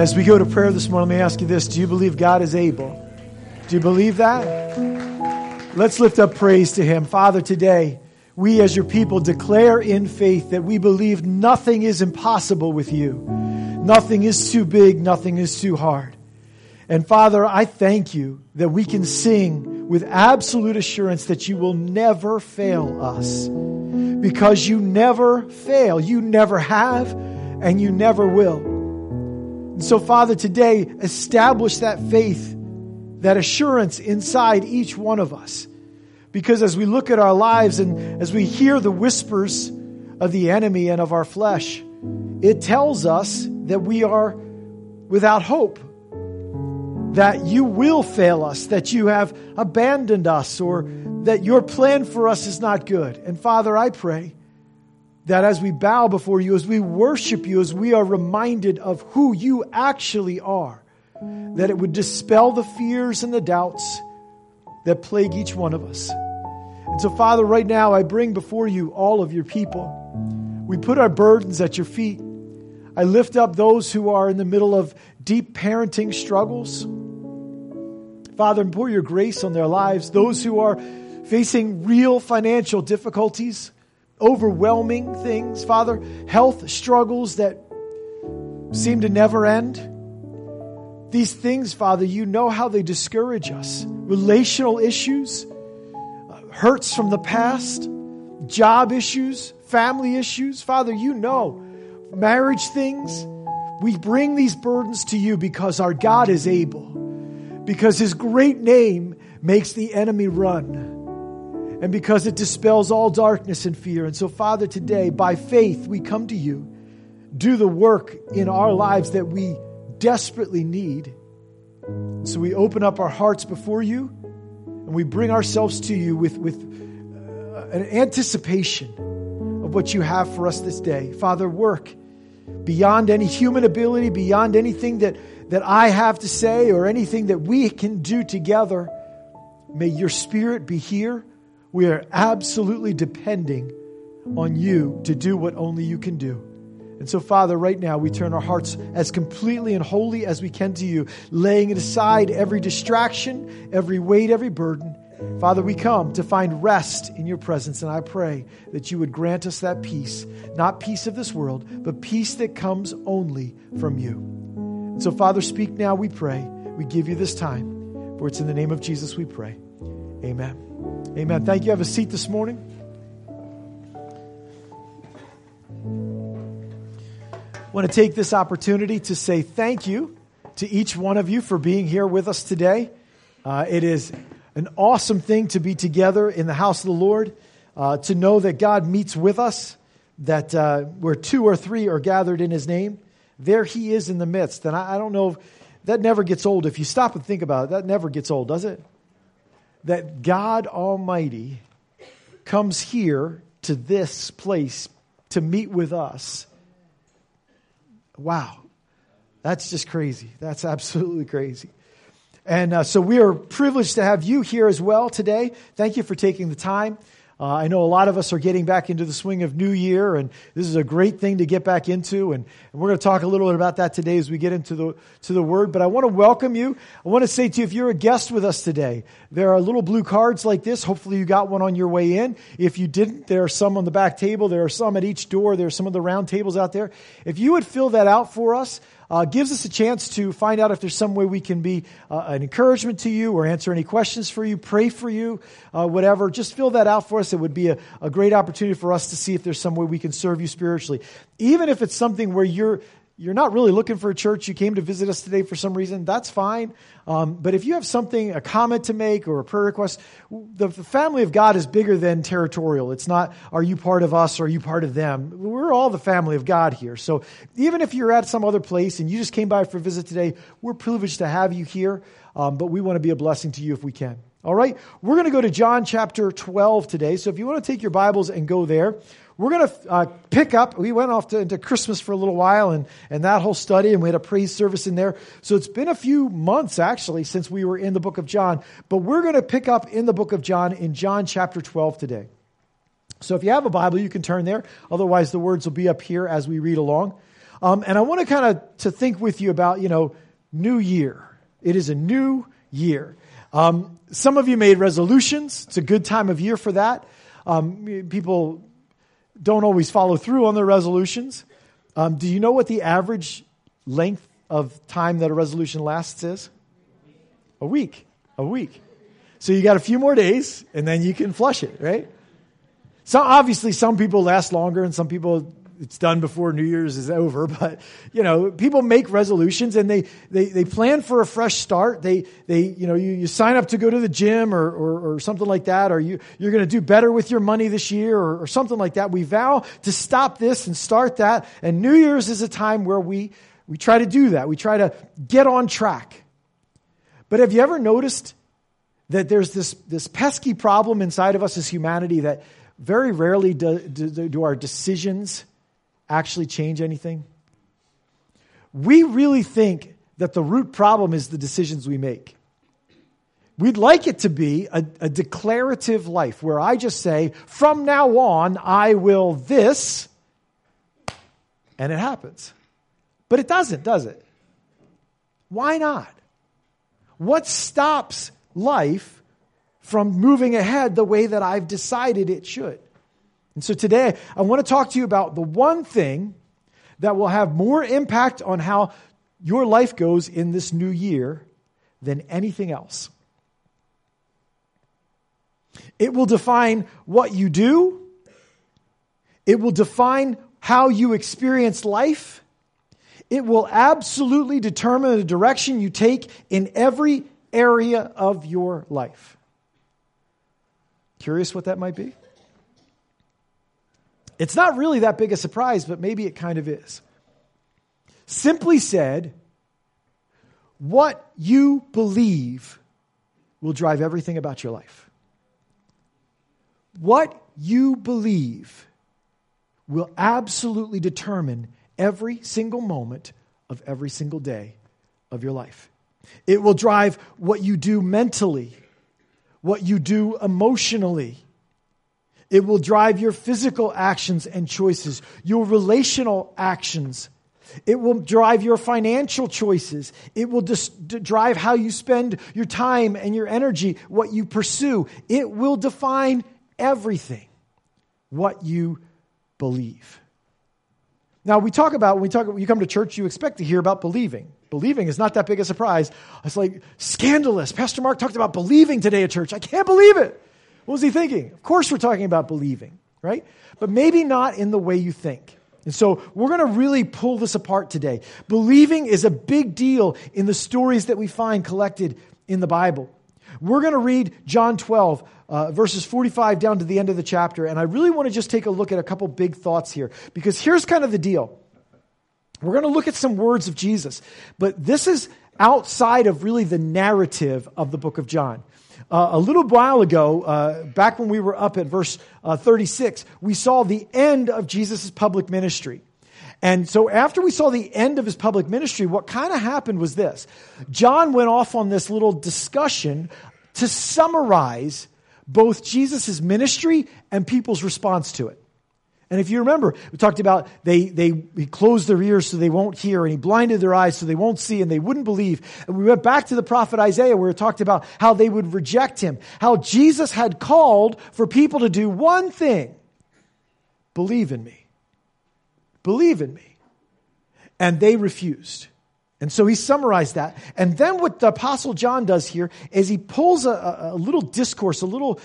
And as we go to prayer this morning, let me ask you this. Do you believe God is able? Do you believe that? Let's lift up praise to Him. Father, today, we as your people declare in faith that we believe nothing is impossible with you. Nothing is too big. Nothing is too hard. And Father, I thank you that we can sing with absolute assurance that you will never fail us, because you never fail. You never have, and you never will. And so, Father, today, establish that faith, that assurance inside each one of us. Because as we look at our lives and as we hear the whispers of the enemy and of our flesh, it tells us that we are without hope, that you will fail us, that you have abandoned us, or that your plan for us is not good. And Father, I pray that as we bow before you, as we worship you, as we are reminded of who you actually are, that it would dispel the fears and the doubts that plague each one of us. And so, Father, right now I bring before you all of your people. We put our burdens at your feet. I lift up those who are in the middle of deep parenting struggles. Father, pour your grace on their lives. Those who are facing real financial difficulties, overwhelming things, Father, health struggles that seem to never end. These things, Father, you know how they discourage us. Relational issues, hurts from the past, job issues, family issues. Father, you know. Marriage things. We bring these burdens to you because our God is able, because his great name makes the enemy run, and because it dispels all darkness and fear. And so, Father, today, by faith, we come to you. Do the work in our lives that we desperately need. So we open up our hearts before you, and we bring ourselves to you with an anticipation of what you have for us this day. Father, work beyond any human ability, beyond anything that I have to say or anything that we can do together. May your Spirit be here. We are absolutely depending on you to do what only you can do. And so, Father, right now we turn our hearts as completely and wholly as we can to you, laying aside every distraction, every weight, every burden. Father, we come to find rest in your presence, and I pray that you would grant us that peace, not peace of this world, but peace that comes only from you. So, Father, speak now, we pray. We give you this time, for it's in the name of Jesus we pray. Amen. Amen. Thank you. Have a seat this morning. I want to take this opportunity to say thank you to each one of you for being here with us today. It is an awesome thing to be together in the house of the Lord, to know that God meets with us, that where two or three are gathered in his name, there he is in the midst. And I don't know, that never gets old. If you stop and think about it, that never gets old, does it? That God Almighty comes here to this place to meet with us. Wow, that's just crazy. That's absolutely crazy. And so we are privileged to have you here as well today. Thank you for taking the time. I know a lot of us are getting back into the swing of New Year, and this is a great thing to get back into. And we're going to talk a little bit about that today as we get into the Word. But I want to welcome you. I want to say to you, if you're a guest with us today, there are little blue cards like this. Hopefully you got one on your way in. If you didn't, there are some on the back table. There are some at each door. There are some of the round tables out there. If you would fill that out for us, gives us a chance to find out if there's some way we can be an encouragement to you or answer any questions for you, pray for you, whatever. Just fill that out for us. It would be a great opportunity for us to see if there's some way we can serve you spiritually. Even if it's something where you're not really looking for a church, you came to visit us today for some reason, that's fine. But if you have something, a comment to make or a prayer request, the family of God is bigger than territorial. It's not, are you part of us or are you part of them? We're all the family of God here. So even if you're at some other place and you just came by for a visit today, we're privileged to have you here, but we want to be a blessing to you if we can. All right, we're going to go to John chapter 12 today. So if you want to take your Bibles and go there, we're going to pick up. We went off into Christmas for a little while and that whole study, and we had a praise service in there. So it's been a few months, actually, since we were in the book of John. But we're going to pick up in the book of John in John chapter 12 today. So if you have a Bible, you can turn there. Otherwise, the words will be up here as we read along. And I want to kind of to think with you about, new year. It is a new year. Some of you made resolutions. It's a good time of year for that. People don't always follow through on their resolutions. Do you know what the average length of time that a resolution lasts is? A week. So you got a few more days, and then you can flush it, right? So obviously, some people last longer, and some people it's done before New Year's is over. But people make resolutions, and they plan for a fresh start. You sign up to go to the gym or something like that, or you're going to do better with your money this year or something like that. We vow to stop this and start that. And New Year's is a time where we try to do that. We try to get on track. But have you ever noticed that there's this pesky problem inside of us as humanity that very rarely do our decisions actually change anything? We really think that the root problem is the decisions we make. We'd like it to be a declarative life where I just say, from now on, I will this, and it happens. But it doesn't, does it? Why not? What stops life from moving ahead the way that I've decided it should? And so today, I want to talk to you about the one thing that will have more impact on how your life goes in this new year than anything else. It will define what you do. It will define how you experience life. It will absolutely determine the direction you take in every area of your life. Curious what that might be? It's not really that big a surprise, but maybe it kind of is. Simply said, what you believe will drive everything about your life. What you believe will absolutely determine every single moment of every single day of your life. It will drive what you do mentally, what you do emotionally. It will drive your physical actions and choices, your relational actions. It will drive your financial choices. It will drive how you spend your time and your energy, what you pursue. It will define everything, what you believe. Now, when you come to church, you expect to hear about believing. Believing is not that big a surprise. It's like scandalous. Pastor Mark talked about believing today at church. I can't believe it. What was he thinking? Of course we're talking about believing, right? But maybe not in the way you think. And so we're going to really pull this apart today. Believing is a big deal in the stories that we find collected in the Bible. We're going to read John 12, verses 45 down to the end of the chapter. And I really want to just take a look at a couple big thoughts here, because here's kind of the deal. We're going to look at some words of Jesus, but this is outside of really the narrative of the book of John. A little while ago, back when we were up at verse 36, we saw the end of Jesus' public ministry. And so after we saw the end of his public ministry, what kind of happened was this. John went off on this little discussion to summarize both Jesus' ministry and people's response to it. And if you remember, we talked about he closed their ears so they won't hear, and he blinded their eyes so they won't see, and they wouldn't believe. And we went back to the prophet Isaiah where it talked about how they would reject him, how Jesus had called for people to do one thing: believe in me. Believe in me. And they refused. And so he summarized that. And then what the Apostle John does here is he pulls a little discourse, a little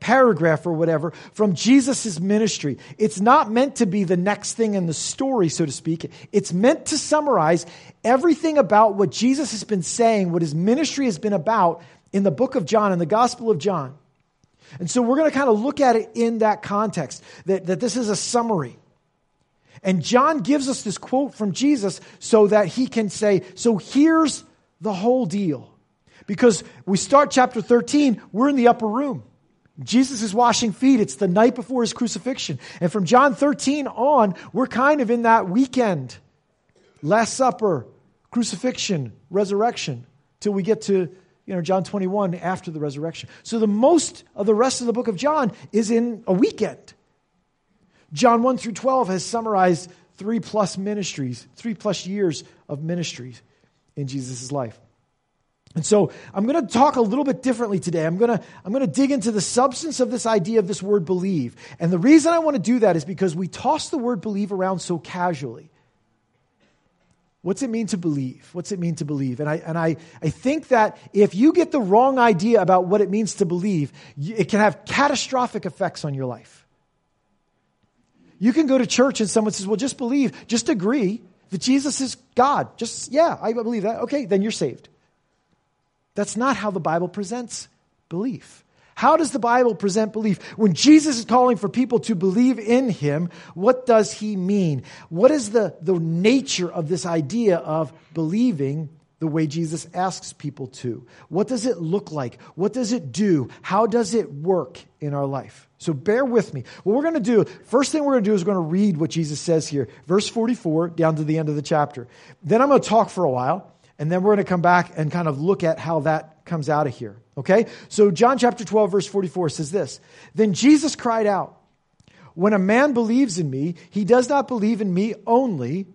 paragraph or whatever from Jesus' ministry. It's not meant to be the next thing in the story, so to speak. It's meant to summarize everything about what Jesus has been saying, what his ministry has been about in the book of John, in the Gospel of John. And so we're going to kind of look at it in that context, that this is a summary. And John gives us this quote from Jesus so that he can say, so here's the whole deal. Because we start chapter 13, we're in the upper room. Jesus is washing feet. It's the night before his crucifixion. And from John 13 on, we're kind of in that weekend. Last Supper, crucifixion, resurrection, till we get to John 21 after the resurrection. So the most of the rest of the book of John is in a weekend. John 1 through 12 has summarized three plus years of ministries in Jesus' life. And so I'm going to talk a little bit differently today. I'm going to dig into the substance of this idea of this word believe. And the reason I want to do that is because we toss the word believe around so casually. What's it mean to believe? What's it mean to believe? And I think that if you get the wrong idea about what it means to believe, it can have catastrophic effects on your life. You can go to church and someone says, well, just believe, just agree that Jesus is God. Just, yeah, I believe that. Okay, then you're saved. That's not how the Bible presents belief. How does the Bible present belief? When Jesus is calling for people to believe in him, what does he mean? What is the nature of this idea of believing the way Jesus asks people to? What does it look like? What does it do? How does it work in our life? So bear with me. What we're going to do, first thing we're going to do is we're going to read what Jesus says here, verse 44 down to the end of the chapter. Then I'm going to talk for a while. And then we're going to come back and kind of look at how that comes out of here, okay? So John chapter 12, verse 44 says this, "Then Jesus cried out, 'When a man believes in me, he does not believe in me only,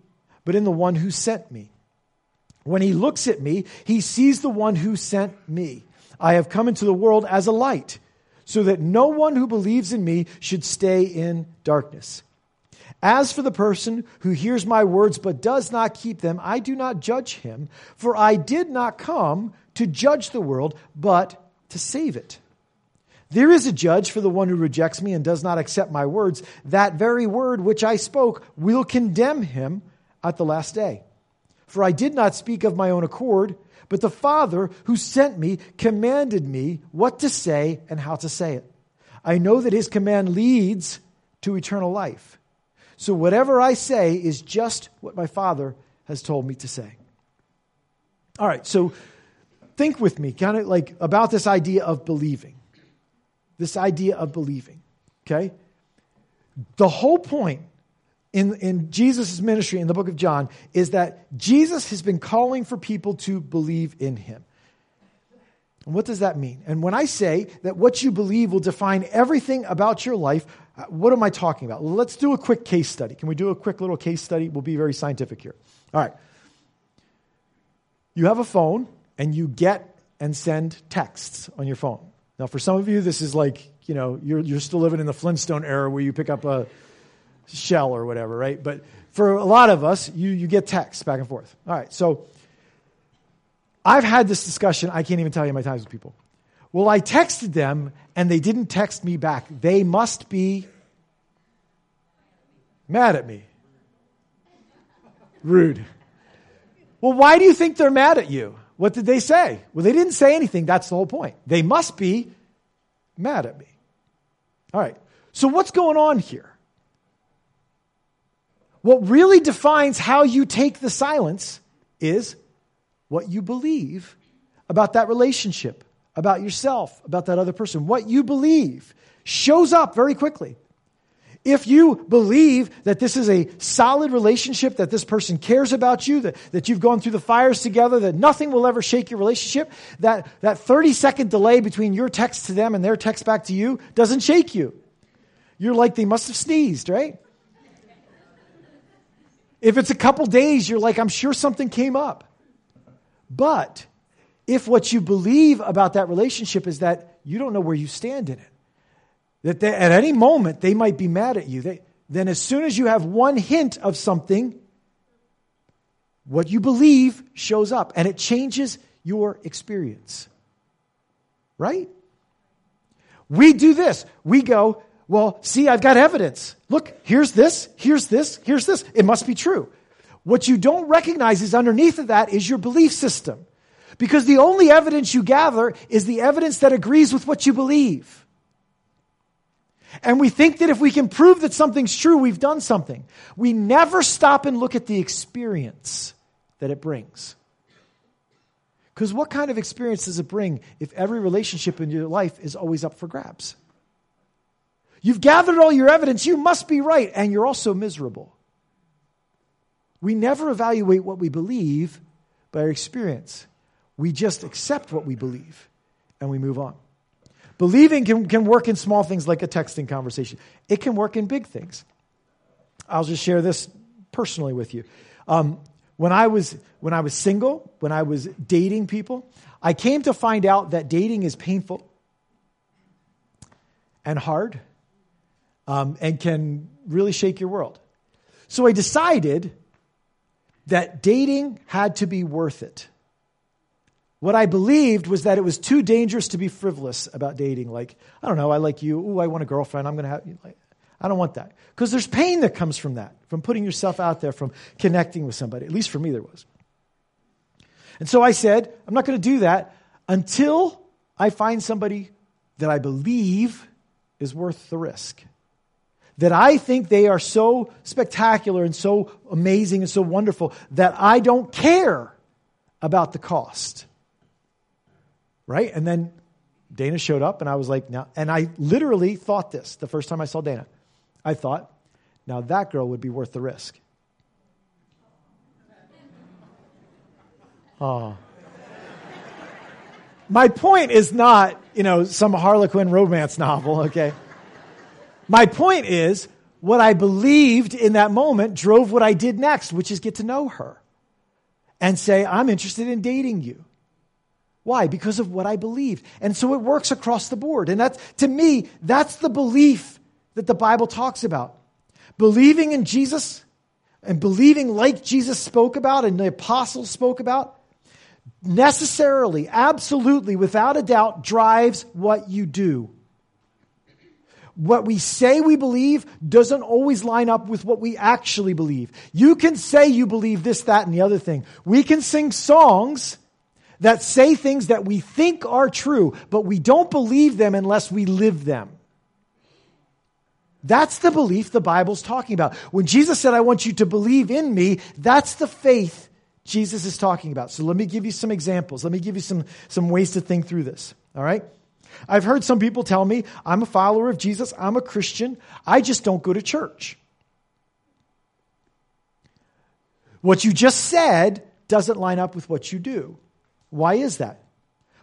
but in the one who sent me. When he looks at me, he sees the one who sent me. I have come into the world as a light, so that no one who believes in me should stay in darkness. As for the person who hears my words but does not keep them, I do not judge him, for I did not come to judge the world, but to save it. There is a judge for the one who rejects me and does not accept my words. That very word which I spoke will condemn him at the last day. For I did not speak of my own accord, but the Father who sent me commanded me what to say and how to say it. I know that his command leads to eternal life. So whatever I say is just what my Father has told me to say.'" All right, so think with me kind of like about this idea of believing. This idea of believing, okay? The whole point in Jesus' ministry in the book of John is that Jesus has been calling for people to believe in him. And what does that mean? And when I say that what you believe will define everything about your life, what am I talking about? Let's do a quick case study. Can we do a quick little case study? We'll be very scientific here. All right. You have a phone, and you get and send texts on your phone. Now, for some of you, this is like, you know, you're still living in the Flintstone era where you pick up a shell or whatever, right? But for a lot of us, you get texts back and forth. All right, so I've had this discussion. I can't even tell you my times with people. Well, I texted them, and they didn't text me back. They must be mad at me. Rude. Well, why do you think they're mad at you? What did they say? Well, they didn't say anything. That's the whole point. They must be mad at me. All right. So what's going on here? What really defines how you take the silence is what you believe about that relationship, about yourself, about that other person. What you believe shows up very quickly. If you believe that this is a solid relationship, that this person cares about you, that you've gone through the fires together, that nothing will ever shake your relationship, that 30-second delay between your text to them and their text back to you doesn't shake you. You're like, they must have sneezed, right? If it's a couple days, you're like, I'm sure something came up. But if what you believe about that relationship is that you don't know where you stand in it, that at any moment they might be mad at you, then as soon as you have one hint of something, what you believe shows up and it changes your experience, right? We do this. We go, well, see, I've got evidence. Look, here's this, here's this, here's this. It must be true. What you don't recognize is underneath of that is your belief system. Because the only evidence you gather is the evidence that agrees with what you believe. And we think that if we can prove that something's true, we've done something. We never stop and look at the experience that it brings. Because what kind of experience does it bring if every relationship in your life is always up for grabs? You've gathered all your evidence, you must be right, and you're also miserable. We never evaluate what we believe by our experience. We just accept what we believe, and we move on. Believing can work in small things like a texting conversation. It can work in big things. I'll just share this personally with you. When I was single, when I was dating people, I came to find out that dating is painful and hard and can really shake your world. So I decided that dating had to be worth it. What I believed was that it was too dangerous to be frivolous about dating. Like, I don't know, I like you. Ooh, I want a girlfriend. I'm going to have, I don't want that. Because there's pain that comes from that, from putting yourself out there, from connecting with somebody. At least for me, there was. And so I said, I'm not going to do that until I find somebody that I believe is worth the risk. That I think they are so spectacular and so amazing and so wonderful that I don't care about the cost. Right? And then Dana showed up and I was like, now, and I literally thought this the first time I saw Dana. I thought, now that girl would be worth the risk. Oh. My point is not, some Harlequin romance novel, okay? My point is what I believed in that moment drove what I did next, which is get to know her and say, I'm interested in dating you. Why? Because of what I believed. And so it works across the board. And that's, to me, that's the belief that the Bible talks about. Believing in Jesus and believing like Jesus spoke about and the apostles spoke about necessarily, absolutely, without a doubt, drives what you do. What we say we believe doesn't always line up with what we actually believe. You can say you believe this, that, and the other thing. We can sing songs that say things that we think are true, but we don't believe them unless we live them. That's the belief the Bible's talking about. When Jesus said, I want you to believe in me, that's the faith Jesus is talking about. So let me give you some examples. Let me give you some ways to think through this, all right? I've heard some people tell me, I'm a follower of Jesus, I'm a Christian, I just don't go to church. What you just said doesn't line up with what you do. Why is that?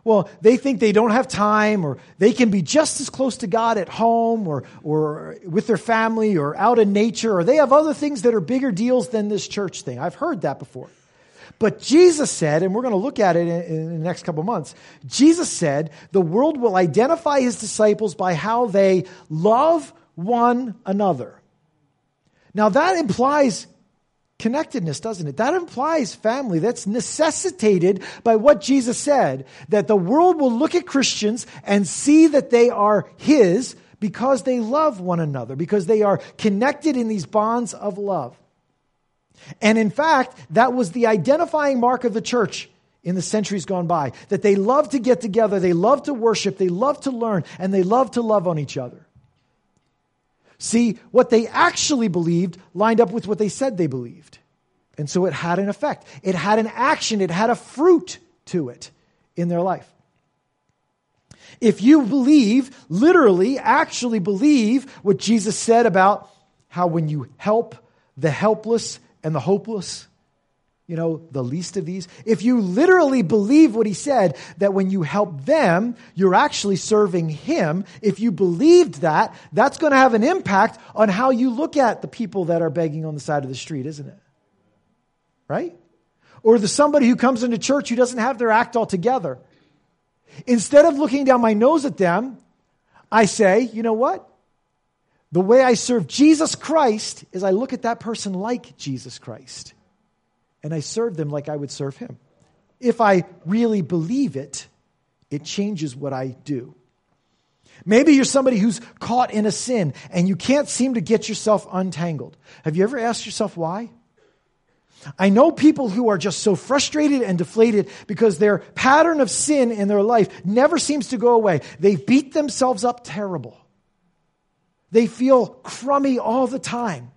Well, they think they don't have time, or they can be just as close to God at home or with their family or out in nature, or they have other things that are bigger deals than this church thing. I've heard that before. But Jesus said, and we're going to look at it in the next couple months, Jesus said the world will identify his disciples by how they love one another. Now that implies connectedness, doesn't it? That implies family. That's necessitated by what Jesus said, that the world will look at Christians and see that they are his because they love one another, because they are connected in these bonds of love. And in fact, that was the identifying mark of the church in the centuries gone by, that they loved to get together, they loved to worship, they loved to learn, and they loved to love on each other. See, what they actually believed lined up with what they said they believed. And so it had an effect. It had an action. It had a fruit to it in their life. If you believe, literally, actually believe what Jesus said about how when you help the helpless and the hopeless, the least of these. If you literally believe what he said, that when you help them, you're actually serving him. If you believed that, that's going to have an impact on how you look at the people that are begging on the side of the street, isn't it? Right? Or the somebody who comes into church who doesn't have their act all together. Instead of looking down my nose at them, I say, you know what? The way I serve Jesus Christ is I look at that person like Jesus Christ. And I serve them like I would serve him. If I really believe it, it changes what I do. Maybe you're somebody who's caught in a sin and you can't seem to get yourself untangled. Have you ever asked yourself why? I know people who are just so frustrated and deflated because their pattern of sin in their life never seems to go away. They beat themselves up terrible. They feel crummy all the time.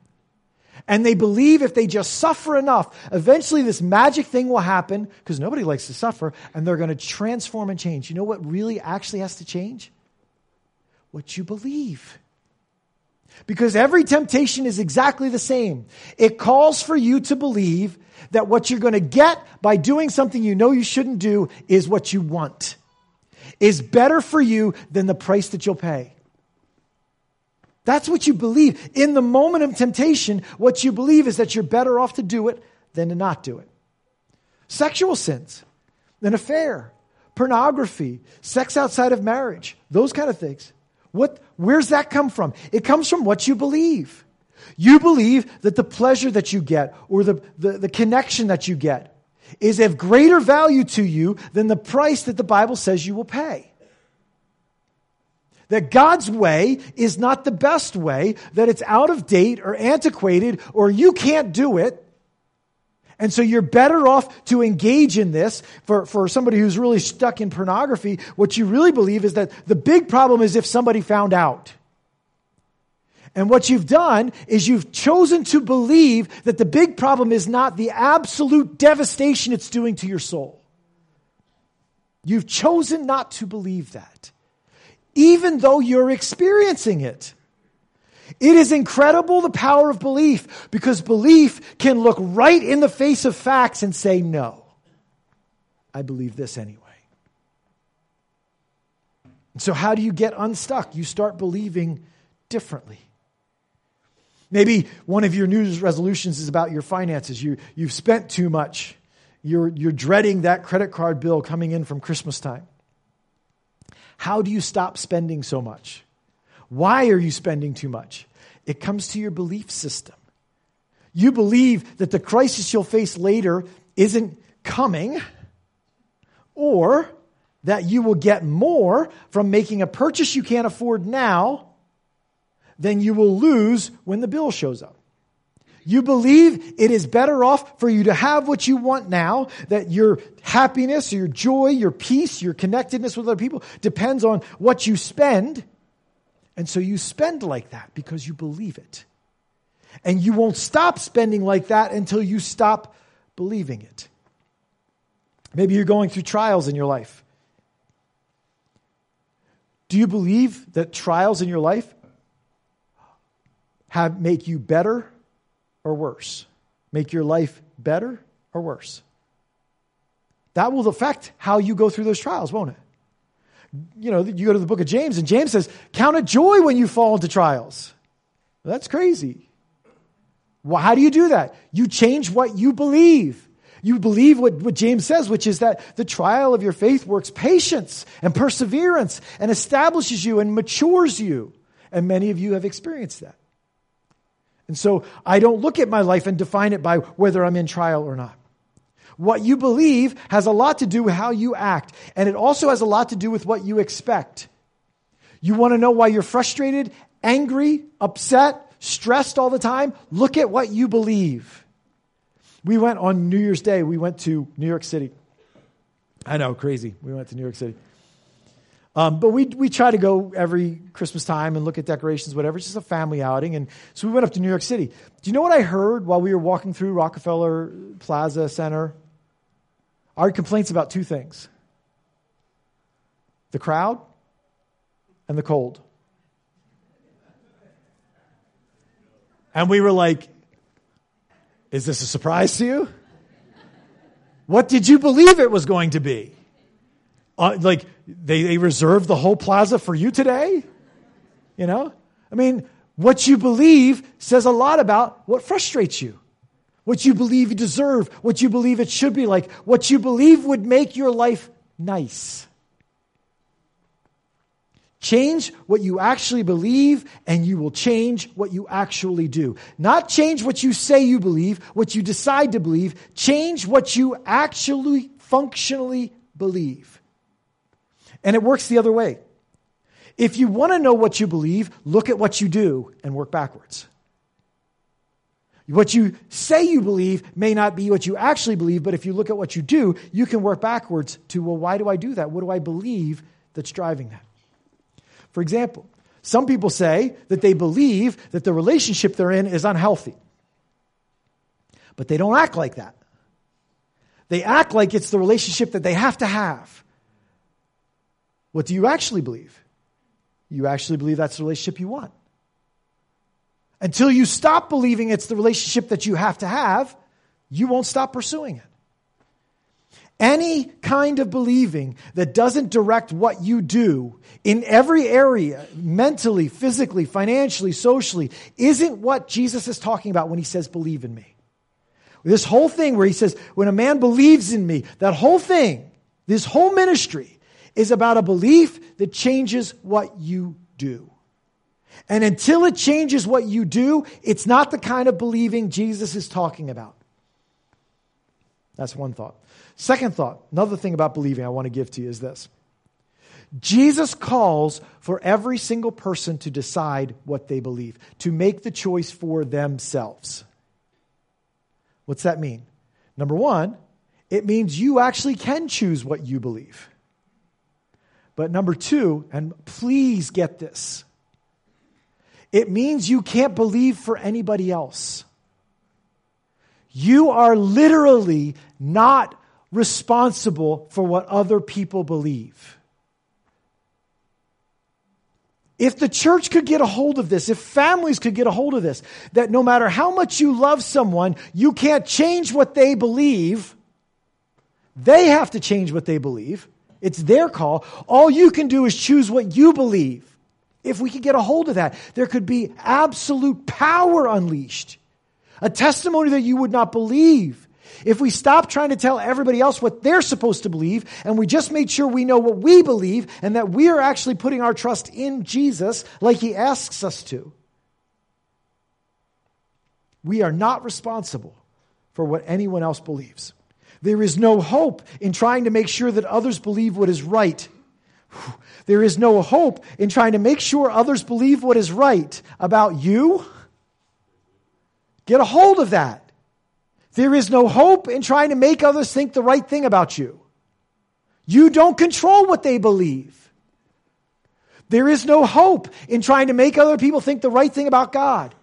And they believe if they just suffer enough, eventually this magic thing will happen, because nobody likes to suffer, and they're going to transform and change. You know what really actually has to change? What you believe. Because every temptation is exactly the same. It calls for you to believe that what you're going to get by doing something you know you shouldn't do is what you want, is better for you than the price that you'll pay. That's what you believe. In the moment of temptation, what you believe is that you're better off to do it than to not do it. Sexual sins, an affair, pornography, sex outside of marriage, those kind of things. Where's that come from? It comes from what you believe. You believe that the pleasure that you get or the connection that you get is of greater value to you than the price that the Bible says you will pay. That God's way is not the best way, that it's out of date or antiquated or you can't do it. And so you're better off to engage in this. For somebody who's really stuck in pornography, what you really believe is that the big problem is if somebody found out. And what you've done is you've chosen to believe that the big problem is not the absolute devastation it's doing to your soul. You've chosen not to believe that, even though you're experiencing it. It is incredible, the power of belief, because belief can look right in the face of facts and say, no, I believe this anyway. And so how do you get unstuck? You start believing differently. Maybe one of your New resolutions is about your finances. You've spent too much. You're dreading that credit card bill coming in from Christmas time. How do you stop spending so much? Why are you spending too much? It comes to your belief system. You believe that the crisis you'll face later isn't coming, or that you will get more from making a purchase you can't afford now than you will lose when the bill shows up. You believe it is better off for you to have what you want now, that your happiness, your joy, your peace, your connectedness with other people depends on what you spend. And so you spend like that because you believe it. And you won't stop spending like that until you stop believing it. Maybe you're going through trials in your life. Do you believe that trials in your life make you better or worse? Make your life better or worse? That will affect how you go through those trials, won't it? You know, you go to the book of James, and James says, count it joy when you fall into trials. Well, that's crazy. Well, how do you do that? You change what you believe. You believe what James says, which is that the trial of your faith works patience and perseverance and establishes you and matures you. And many of you have experienced that. And so I don't look at my life and define it by whether I'm in trial or not. What you believe has a lot to do with how you act, and it also has a lot to do with what you expect. You want to know why you're frustrated, angry, upset, stressed all the time? Look at what you believe. We went on New Year's Day, we went to New York City. I know, crazy. We went to New York City. But we try to go every Christmas time and look at decorations, whatever. It's just a family outing. And so we went up to New York City. Do you know what I heard while we were walking through Rockefeller Plaza Center? I heard complaints about two things: the crowd and the cold. And we were like, is this a surprise to you? What did you believe it was going to be? Like, they reserved the whole plaza for you today? You know? I mean, what you believe says a lot about what frustrates you, what you believe you deserve, what you believe it should be like, what you believe would make your life nice. Change what you actually believe, and you will change what you actually do. Not change what you say you believe, what you decide to believe. Change what you actually functionally believe. And it works the other way. If you want to know what you believe, look at what you do and work backwards. What you say you believe may not be what you actually believe, but if you look at what you do, you can work backwards to, well, why do I do that? What do I believe that's driving that? For example, some people say that they believe that the relationship they're in is unhealthy, but they don't act like that. They act like it's the relationship that they have to have. What do you actually believe? You actually believe that's the relationship you want. Until you stop believing it's the relationship that you have to have, you won't stop pursuing it. Any kind of believing that doesn't direct what you do in every area, mentally, physically, financially, socially, isn't what Jesus is talking about when he says, believe in me. This whole thing where he says, when a man believes in me, that whole thing, this whole ministry is about a belief that changes what you do. And until it changes what you do, it's not the kind of believing Jesus is talking about. That's one thought. Second thought, another thing about believing I want to give to you is this. Jesus calls for every single person to decide what they believe, to make the choice for themselves. What's that mean? Number one, it means you actually can choose what you believe. But number two, and please get this, it means you can't believe for anybody else. You are literally not responsible for what other people believe. If the church could get a hold of this, if families could get a hold of this, that no matter how much you love someone, you can't change what they believe. They have to change what they believe. It's their call. All you can do is choose what you believe. If we could get a hold of that, there could be absolute power unleashed. A testimony that you would not believe. If we stop trying to tell everybody else what they're supposed to believe, and we just made sure we know what we believe, and that we are actually putting our trust in Jesus like he asks us to. We are not responsible for what anyone else believes. There is no hope in trying to make sure that others believe what is right. There is no hope in trying to make sure others believe what is right about you. Get a hold of that. There is no hope in trying to make others think the right thing about you. You don't control what they believe. There is no hope in trying to make other people think the right thing about God.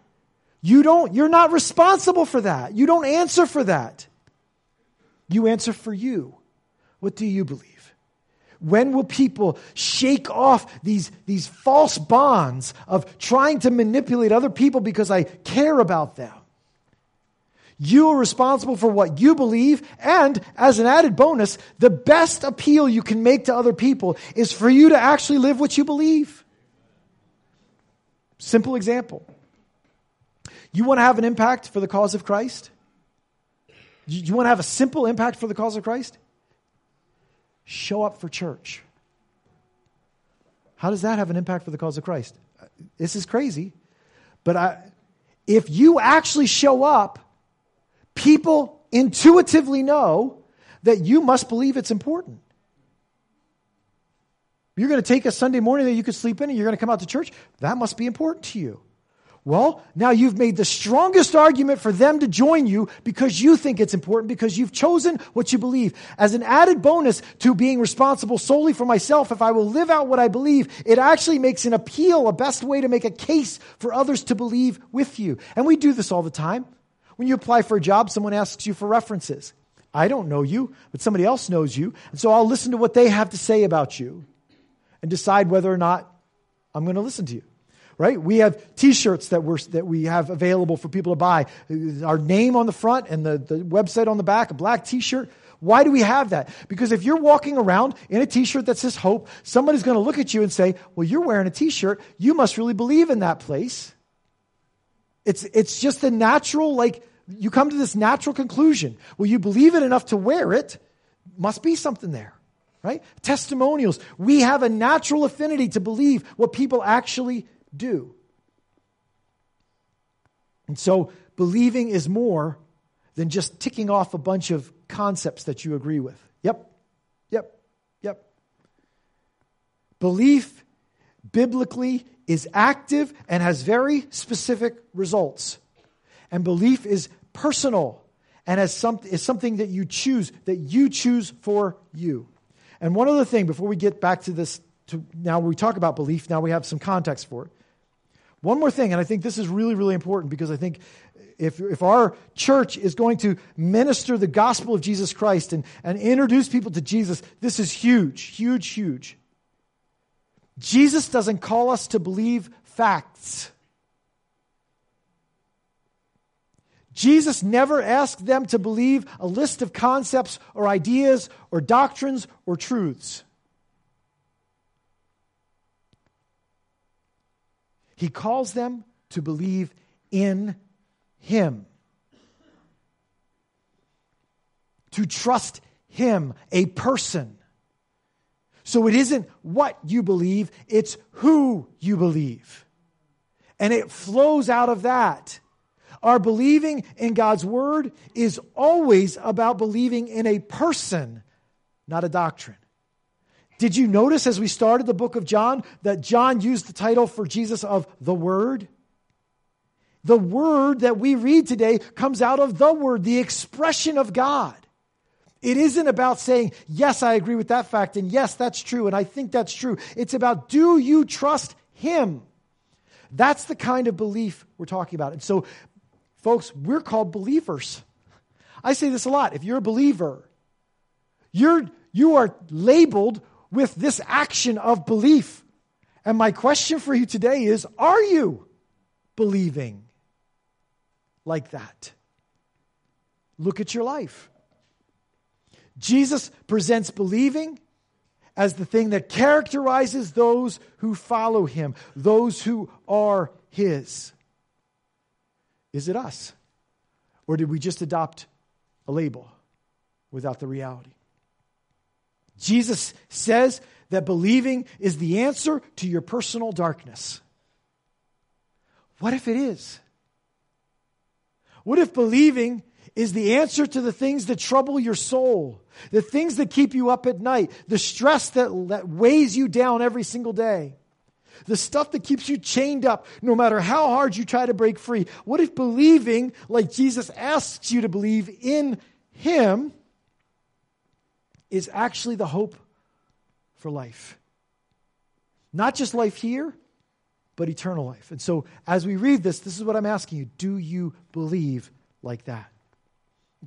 You're not responsible for that. You don't answer for that. You answer for you. What do you believe? When will people shake off these false bonds of trying to manipulate other people because I care about them? You are responsible for what you believe, and as an added bonus, the best appeal you can make to other people is for you to actually live what you believe. Simple example. You want to have an impact for the cause of Christ? You want to have a simple impact for the cause of Christ? Show up for church. How does that have an impact for the cause of Christ? This is crazy, but if you actually show up, people intuitively know that you must believe it's important. You're going to take a Sunday morning that you could sleep in and you're going to come out to church. That must be important to you. Well, now you've made the strongest argument for them to join you because you think it's important, because you've chosen what you believe. As an added bonus to being responsible solely for myself, if I will live out what I believe, it actually makes an appeal, a best way to make a case for others to believe with you. And we do this all the time. When you apply for a job, someone asks you for references. I don't know you, but somebody else knows you, and so I'll listen to what they have to say about you and decide whether or not I'm going to listen to you, right? We have T-shirts that we have available for people to buy. Our name on the front and the website on the back, a black T-shirt. Why do we have that? Because if you're walking around in a T-shirt that says hope, somebody's going to look at you and say, well, you're wearing a T-shirt. You must really believe in that place. It's just a natural, you come to this natural conclusion. Well, you believe it enough to wear it. Must be something there, right? Testimonials. We have a natural affinity to believe what people actually do. And so believing is more than just ticking off a bunch of concepts that you agree with. Yep. Belief, biblically, is active and has very specific results. And belief is personal and is something that you choose for you. And one other thing, before we get back to this, now we talk about belief, now we have some context for it. One more thing, and I think this is really, really important, because I think if our church is going to minister the gospel of Jesus Christ and introduce people to Jesus, this is huge. Jesus doesn't call us to believe facts. Jesus never asked them to believe a list of concepts or ideas or doctrines or truths. He calls them to believe in Him, to trust Him, a person. So it isn't what you believe, it's who you believe. And it flows out of that. Our believing in God's word is always about believing in a person, not a doctrine. Did you notice as we started the book of John that John used the title for Jesus of the Word? The word that we read today comes out of the Word, the expression of God. It isn't about saying, yes, I agree with that fact, and yes, that's true, and I think that's true. It's about, do you trust Him? That's the kind of belief we're talking about. And so, folks, we're called believers. I say this a lot. If you're a believer, you are labeled with this action of belief. And my question for you today is, are you believing like that? Look at your life. Jesus presents believing as the thing that characterizes those who follow Him, those who are His. Is it us? Or did we just adopt a label without the reality? Jesus says that believing is the answer to your personal darkness. What if it is? What if believing is the answer to the things that trouble your soul, the things that keep you up at night, the stress that weighs you down every single day, the stuff that keeps you chained up no matter how hard you try to break free? What if believing, like Jesus asks you to believe in Him, is actually the hope for life? Not just life here, but eternal life. And so as we read this is what I'm asking you. Do you believe like that?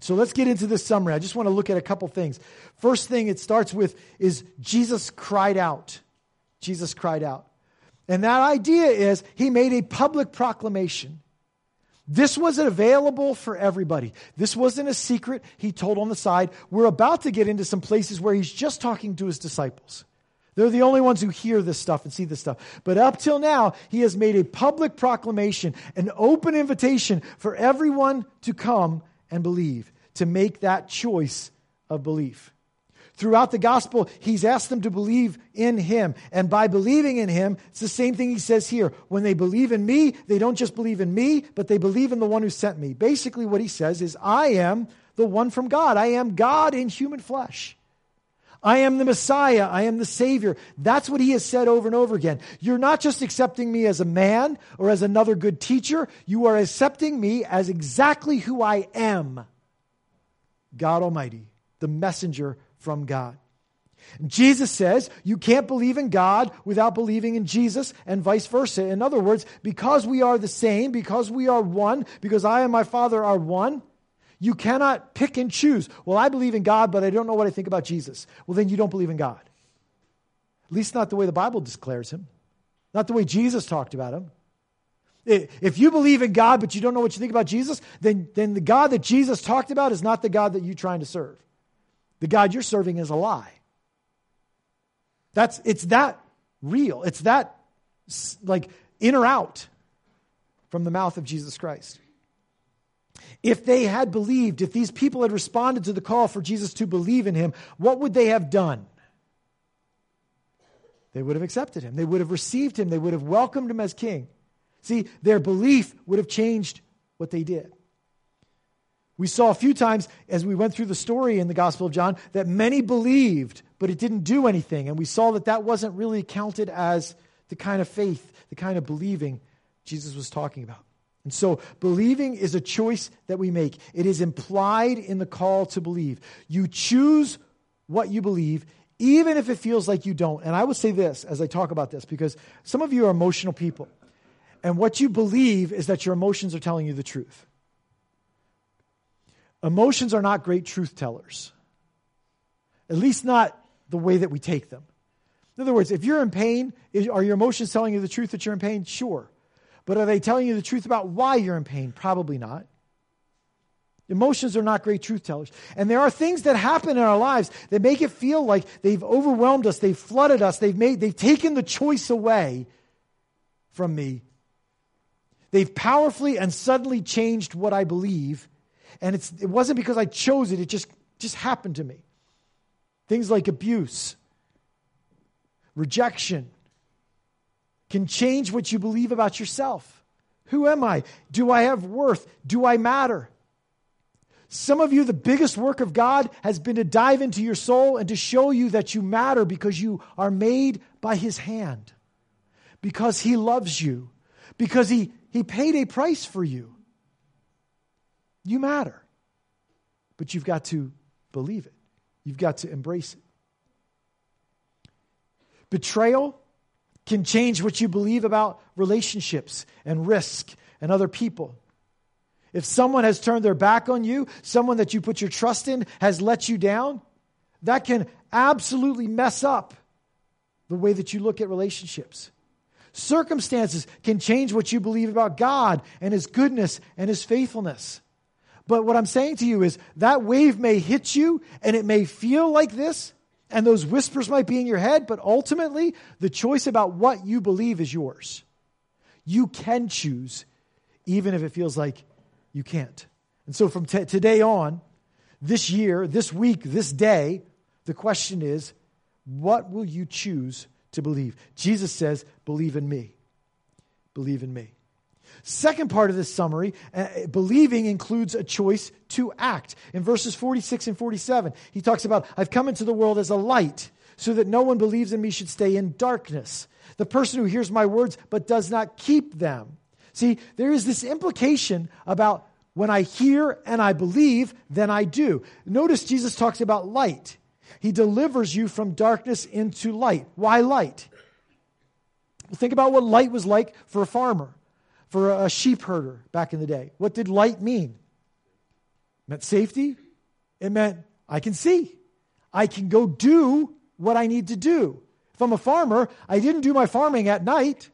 So let's get into this summary. I just want to look at a couple things. First thing it starts with is Jesus cried out. Jesus cried out. And that idea is He made a public proclamation. This was available for everybody. This wasn't a secret He told on the side. We're about to get into some places where He's just talking to His disciples. They're the only ones who hear this stuff and see this stuff. But up till now, He has made a public proclamation, an open invitation for everyone to come and believe, to make that choice of belief. Throughout the gospel, He's asked them to believe in Him. And by believing in Him, it's the same thing He says here. When they believe in Me, they don't just believe in Me, but they believe in the one who sent Me. Basically what He says is, I am the one from God. I am God in human flesh. I am the Messiah. I am the Savior. That's what He has said over and over again. You're not just accepting Me as a man or as another good teacher. You are accepting Me as exactly who I am. God Almighty, the messenger from God. Jesus says you can't believe in God without believing in Jesus and vice versa. In other words, because we are the same, because we are one, because I and My Father are one, you cannot pick and choose. Well, I believe in God, but I don't know what I think about Jesus. Well, then you don't believe in God. At least not the way the Bible declares Him. Not the way Jesus talked about Him. If you believe in God, but you don't know what you think about Jesus, then the God that Jesus talked about is not the God that you're trying to serve. The God you're serving is a lie. It's that real. It's that like in or out from the mouth of Jesus Christ. If they had believed, if these people had responded to the call for Jesus to believe in Him, what would they have done? They would have accepted Him. They would have received Him. They would have welcomed Him as King. See, their belief would have changed what they did. We saw a few times as we went through the story in the Gospel of John that many believed, but it didn't do anything. And we saw that wasn't really counted as the kind of faith, the kind of believing Jesus was talking about. And so believing is a choice that we make. It is implied in the call to believe. You choose what you believe, even if it feels like you don't. And I would say this as I talk about this, because some of you are emotional people. And what you believe is that your emotions are telling you the truth. Emotions are not great truth tellers, at least not the way that we take them. In other words, if you're in pain, are your emotions telling you the truth that you're in pain? Sure. But are they telling you the truth about why you're in pain? Probably not. Emotions are not great truth tellers. And there are things that happen in our lives that make it feel like they've overwhelmed us, they've flooded us, they've taken the choice away from me. They've powerfully and suddenly changed what I believe. And it wasn't because I chose it, it just happened to me. Things like abuse, rejection, can change what you believe about yourself. Who am I? Do I have worth? Do I matter? Some of you, the biggest work of God has been to dive into your soul and to show you that you matter because you are made by His hand, because He loves you, because He paid a price for you. You matter, but you've got to believe it. You've got to embrace it. Betrayal can change what you believe about relationships and risk and other people. If someone has turned their back on you, someone that you put your trust in has let you down, that can absolutely mess up the way that you look at relationships. Circumstances can change what you believe about God and His goodness and His faithfulness. But what I'm saying to you is that wave may hit you and it may feel like this, and those whispers might be in your head, but ultimately the choice about what you believe is yours. You can choose, even if it feels like you can't. And so from today on, this year, this week, this day, the question is, what will you choose to believe? Jesus says, believe in me. Believe in me. Second part of this summary, believing includes a choice to act. In verses 46 and 47, he talks about, I've come into the world as a light so that no one believes in me should stay in darkness. The person who hears my words but does not keep them. See, there is this implication about when I hear and I believe, then I do. Notice Jesus talks about light. He delivers you from darkness into light. Why light? Well, think about what light was like for a farmer, for a sheep herder back in the day. What did light mean? It meant safety. It meant I can see. I can go do what I need to do. If I'm a farmer, I didn't do my farming at night.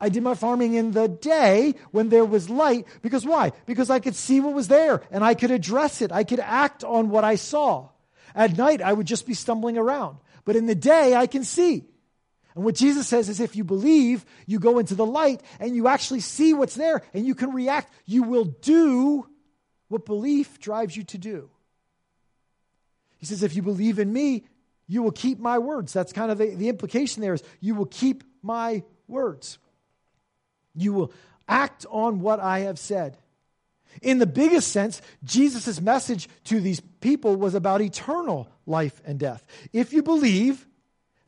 I did my farming in the day when there was light. Because why? Because I could see what was there and I could address it. I could act on what I saw. At night, I would just be stumbling around. But in the day, I can see. And what Jesus says is if you believe, you go into the light and you actually see what's there and you can react. You will do what belief drives you to do. He says, if you believe in me, you will keep my words. That's kind of the implication there is you will keep my words. You will act on what I have said. In the biggest sense, Jesus' message to these people was about eternal life and death. If you believe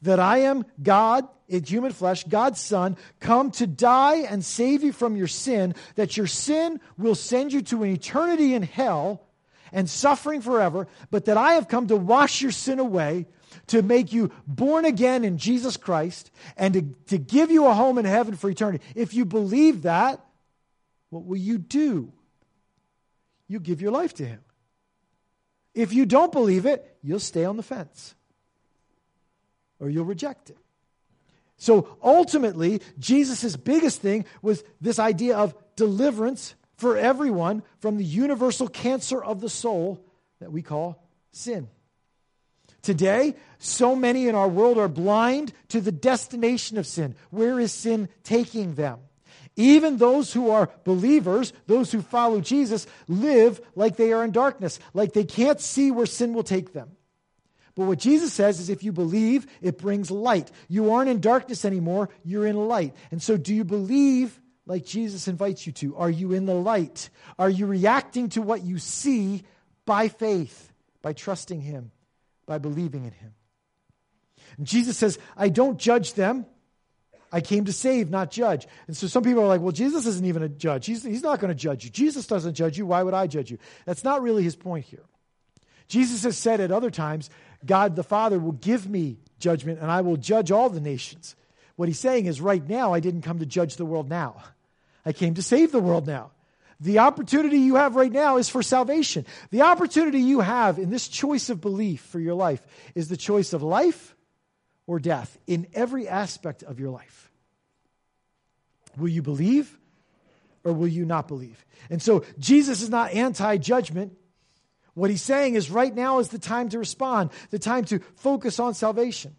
that I am God in human flesh, God's Son, come to die and save you from your sin, that your sin will send you to an eternity in hell and suffering forever, but that I have come to wash your sin away, to make you born again in Jesus Christ, and to give you a home in heaven for eternity. If you believe that, what will you do? You give your life to Him. If you don't believe it, you'll stay on the fence, or you'll reject it. So ultimately, Jesus' biggest thing was this idea of deliverance for everyone from the universal cancer of the soul that we call sin. Today, so many in our world are blind to the destination of sin. Where is sin taking them? Even those who are believers, those who follow Jesus, live like they are in darkness, like they can't see where sin will take them. But what Jesus says is if you believe, it brings light. You aren't in darkness anymore, you're in light. And so do you believe like Jesus invites you to? Are you in the light? Are you reacting to what you see by faith, by trusting Him, by believing in Him? And Jesus says, I don't judge them. I came to save, not judge. And so some people are like, well, Jesus isn't even a judge. He's not going to judge you. Jesus doesn't judge you. Why would I judge you? That's not really His point here. Jesus has said at other times, God the Father will give me judgment and I will judge all the nations. What He's saying is right now, I didn't come to judge the world now. I came to save the world now. The opportunity you have right now is for salvation. The opportunity you have in this choice of belief for your life is the choice of life or death in every aspect of your life. Will you believe or will you not believe? And so Jesus is not anti-judgment. What he's saying is right now is the time to respond, the time to focus on salvation.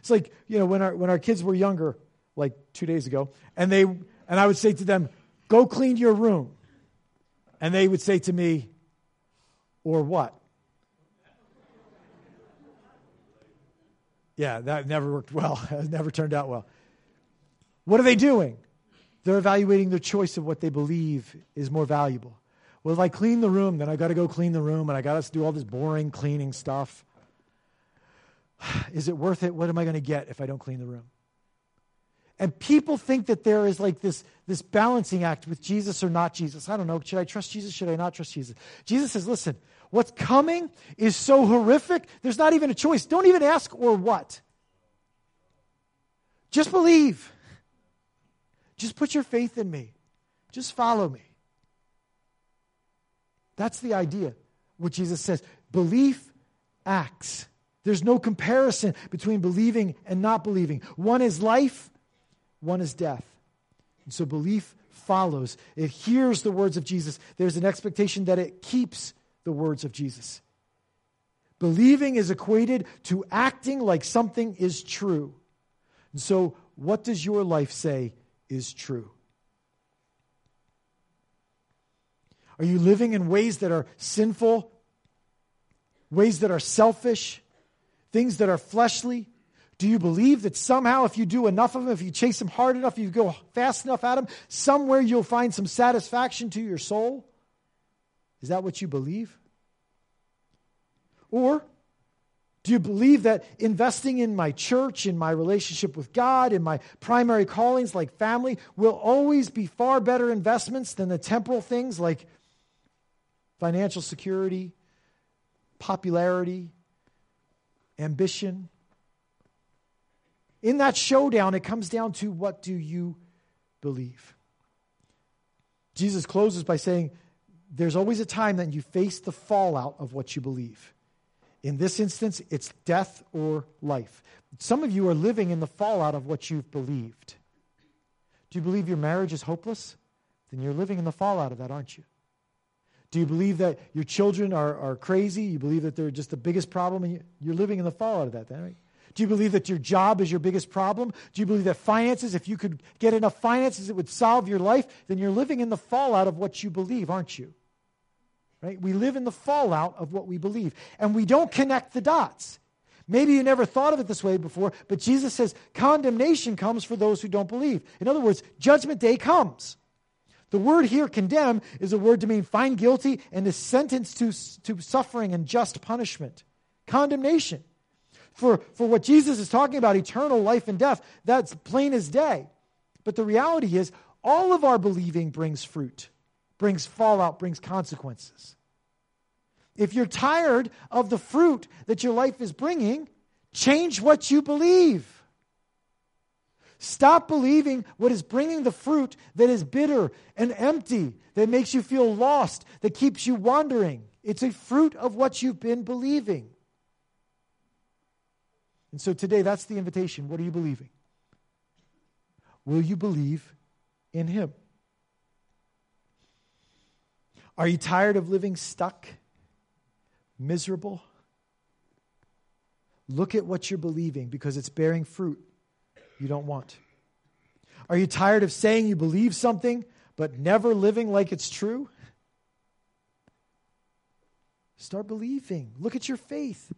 It's like, you know, when our kids were younger, like 2 days ago, and I would say to them, go clean your room. And they would say to me, or what? Yeah, that never worked well. It never turned out well. What are they doing? They're evaluating their choice of what they believe is more valuable. Well, if I clean the room, then I got to go clean the room, and I got to do all this boring cleaning stuff. Is it worth it? What am I going to get if I don't clean the room? And people think that there is like this balancing act with Jesus or not Jesus. I don't know. Should I trust Jesus? Should I not trust Jesus? Jesus says, listen, what's coming is so horrific, there's not even a choice. Don't even ask or what. Just believe. Just put your faith in me. Just follow me. That's the idea, what Jesus says. Belief acts. There's no comparison between believing and not believing. One is life, one is death. And so belief follows. It hears the words of Jesus. There's an expectation that it keeps the words of Jesus. Believing is equated to acting like something is true. And so what does your life say is true? Are you living in ways that are sinful, ways that are selfish, things that are fleshly? Do you believe that somehow if you do enough of them, if you chase them hard enough, if you go fast enough at them, somewhere you'll find some satisfaction to your soul? Is that what you believe? Or do you believe that investing in my church, in my relationship with God, in my primary callings like family will always be far better investments than the temporal things like financial security, popularity, ambition? In that showdown, it comes down to what do you believe? Jesus closes by saying, there's always a time that you face the fallout of what you believe. In this instance, it's death or life. Some of you are living in the fallout of what you've believed. Do you believe your marriage is hopeless? Then you're living in the fallout of that, aren't you? Do you believe that your children are crazy? You believe that they're just the biggest problem, and you're living in the fallout of that, right? Do you believe that your job is your biggest problem? Do you believe that finances, if you could get enough finances, it would solve your life? Then you're living in the fallout of what you believe, aren't you? Right? We live in the fallout of what we believe, and we don't connect the dots. Maybe you never thought of it this way before, but Jesus says condemnation comes for those who don't believe. In other words, judgment day comes. The word here, condemn, is a word to mean find guilty and is sentenced to suffering and just punishment. Condemnation. For what Jesus is talking about, eternal life and death, that's plain as day. But the reality is all of our believing brings fruit, brings fallout, brings consequences. If you're tired of the fruit that your life is bringing, change what you believe. Stop believing what is bringing the fruit that is bitter and empty, that makes you feel lost, that keeps you wandering. It's a fruit of what you've been believing. And so today, that's the invitation. What are you believing? Will you believe in him? Are you tired of living stuck, miserable? Look at what you're believing because it's bearing fruit you don't want. Are you tired of saying you believe something but never living like it's true? Start believing. Look at your faith.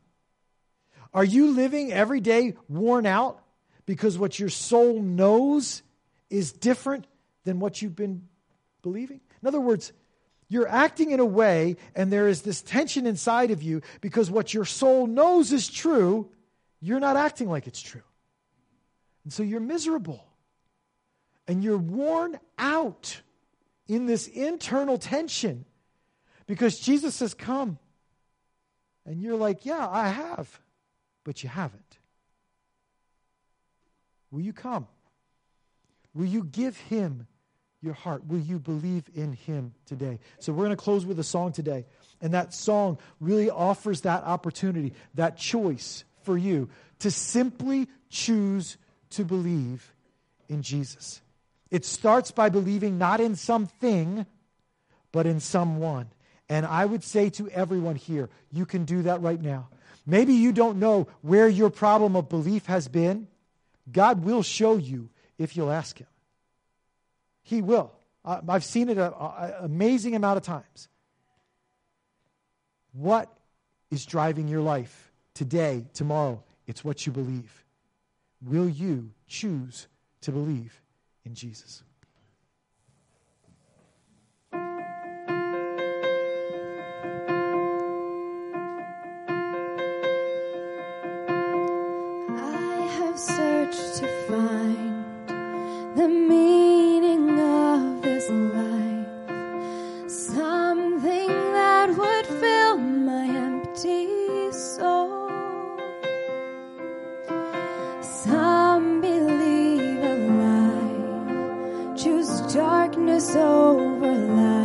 Are you living every day worn out because what your soul knows is different than what you've been believing? In other words, you're acting in a way, and there is this tension inside of you because what your soul knows is true, you're not acting like it's true. And so you're miserable. And you're worn out in this internal tension because Jesus says, come. And you're like, yeah, I have, but you haven't. Will you come? Will you give him your heart? Will you believe in him today? So we're going to close with a song today. And that song really offers that opportunity, that choice for you to simply choose to believe in Jesus. It starts by believing not in something, but in someone. And I would say to everyone here, you can do that right now. Maybe you don't know where your problem of belief has been. God will show you if you'll ask him. He will. I've seen it an amazing amount of times. What is driving your life today, tomorrow? It's what you believe. Will you choose to believe in Jesus? I have searched to find the meaning of this life, something that would fill my empty soul. Some believe a lie, choose darkness over light.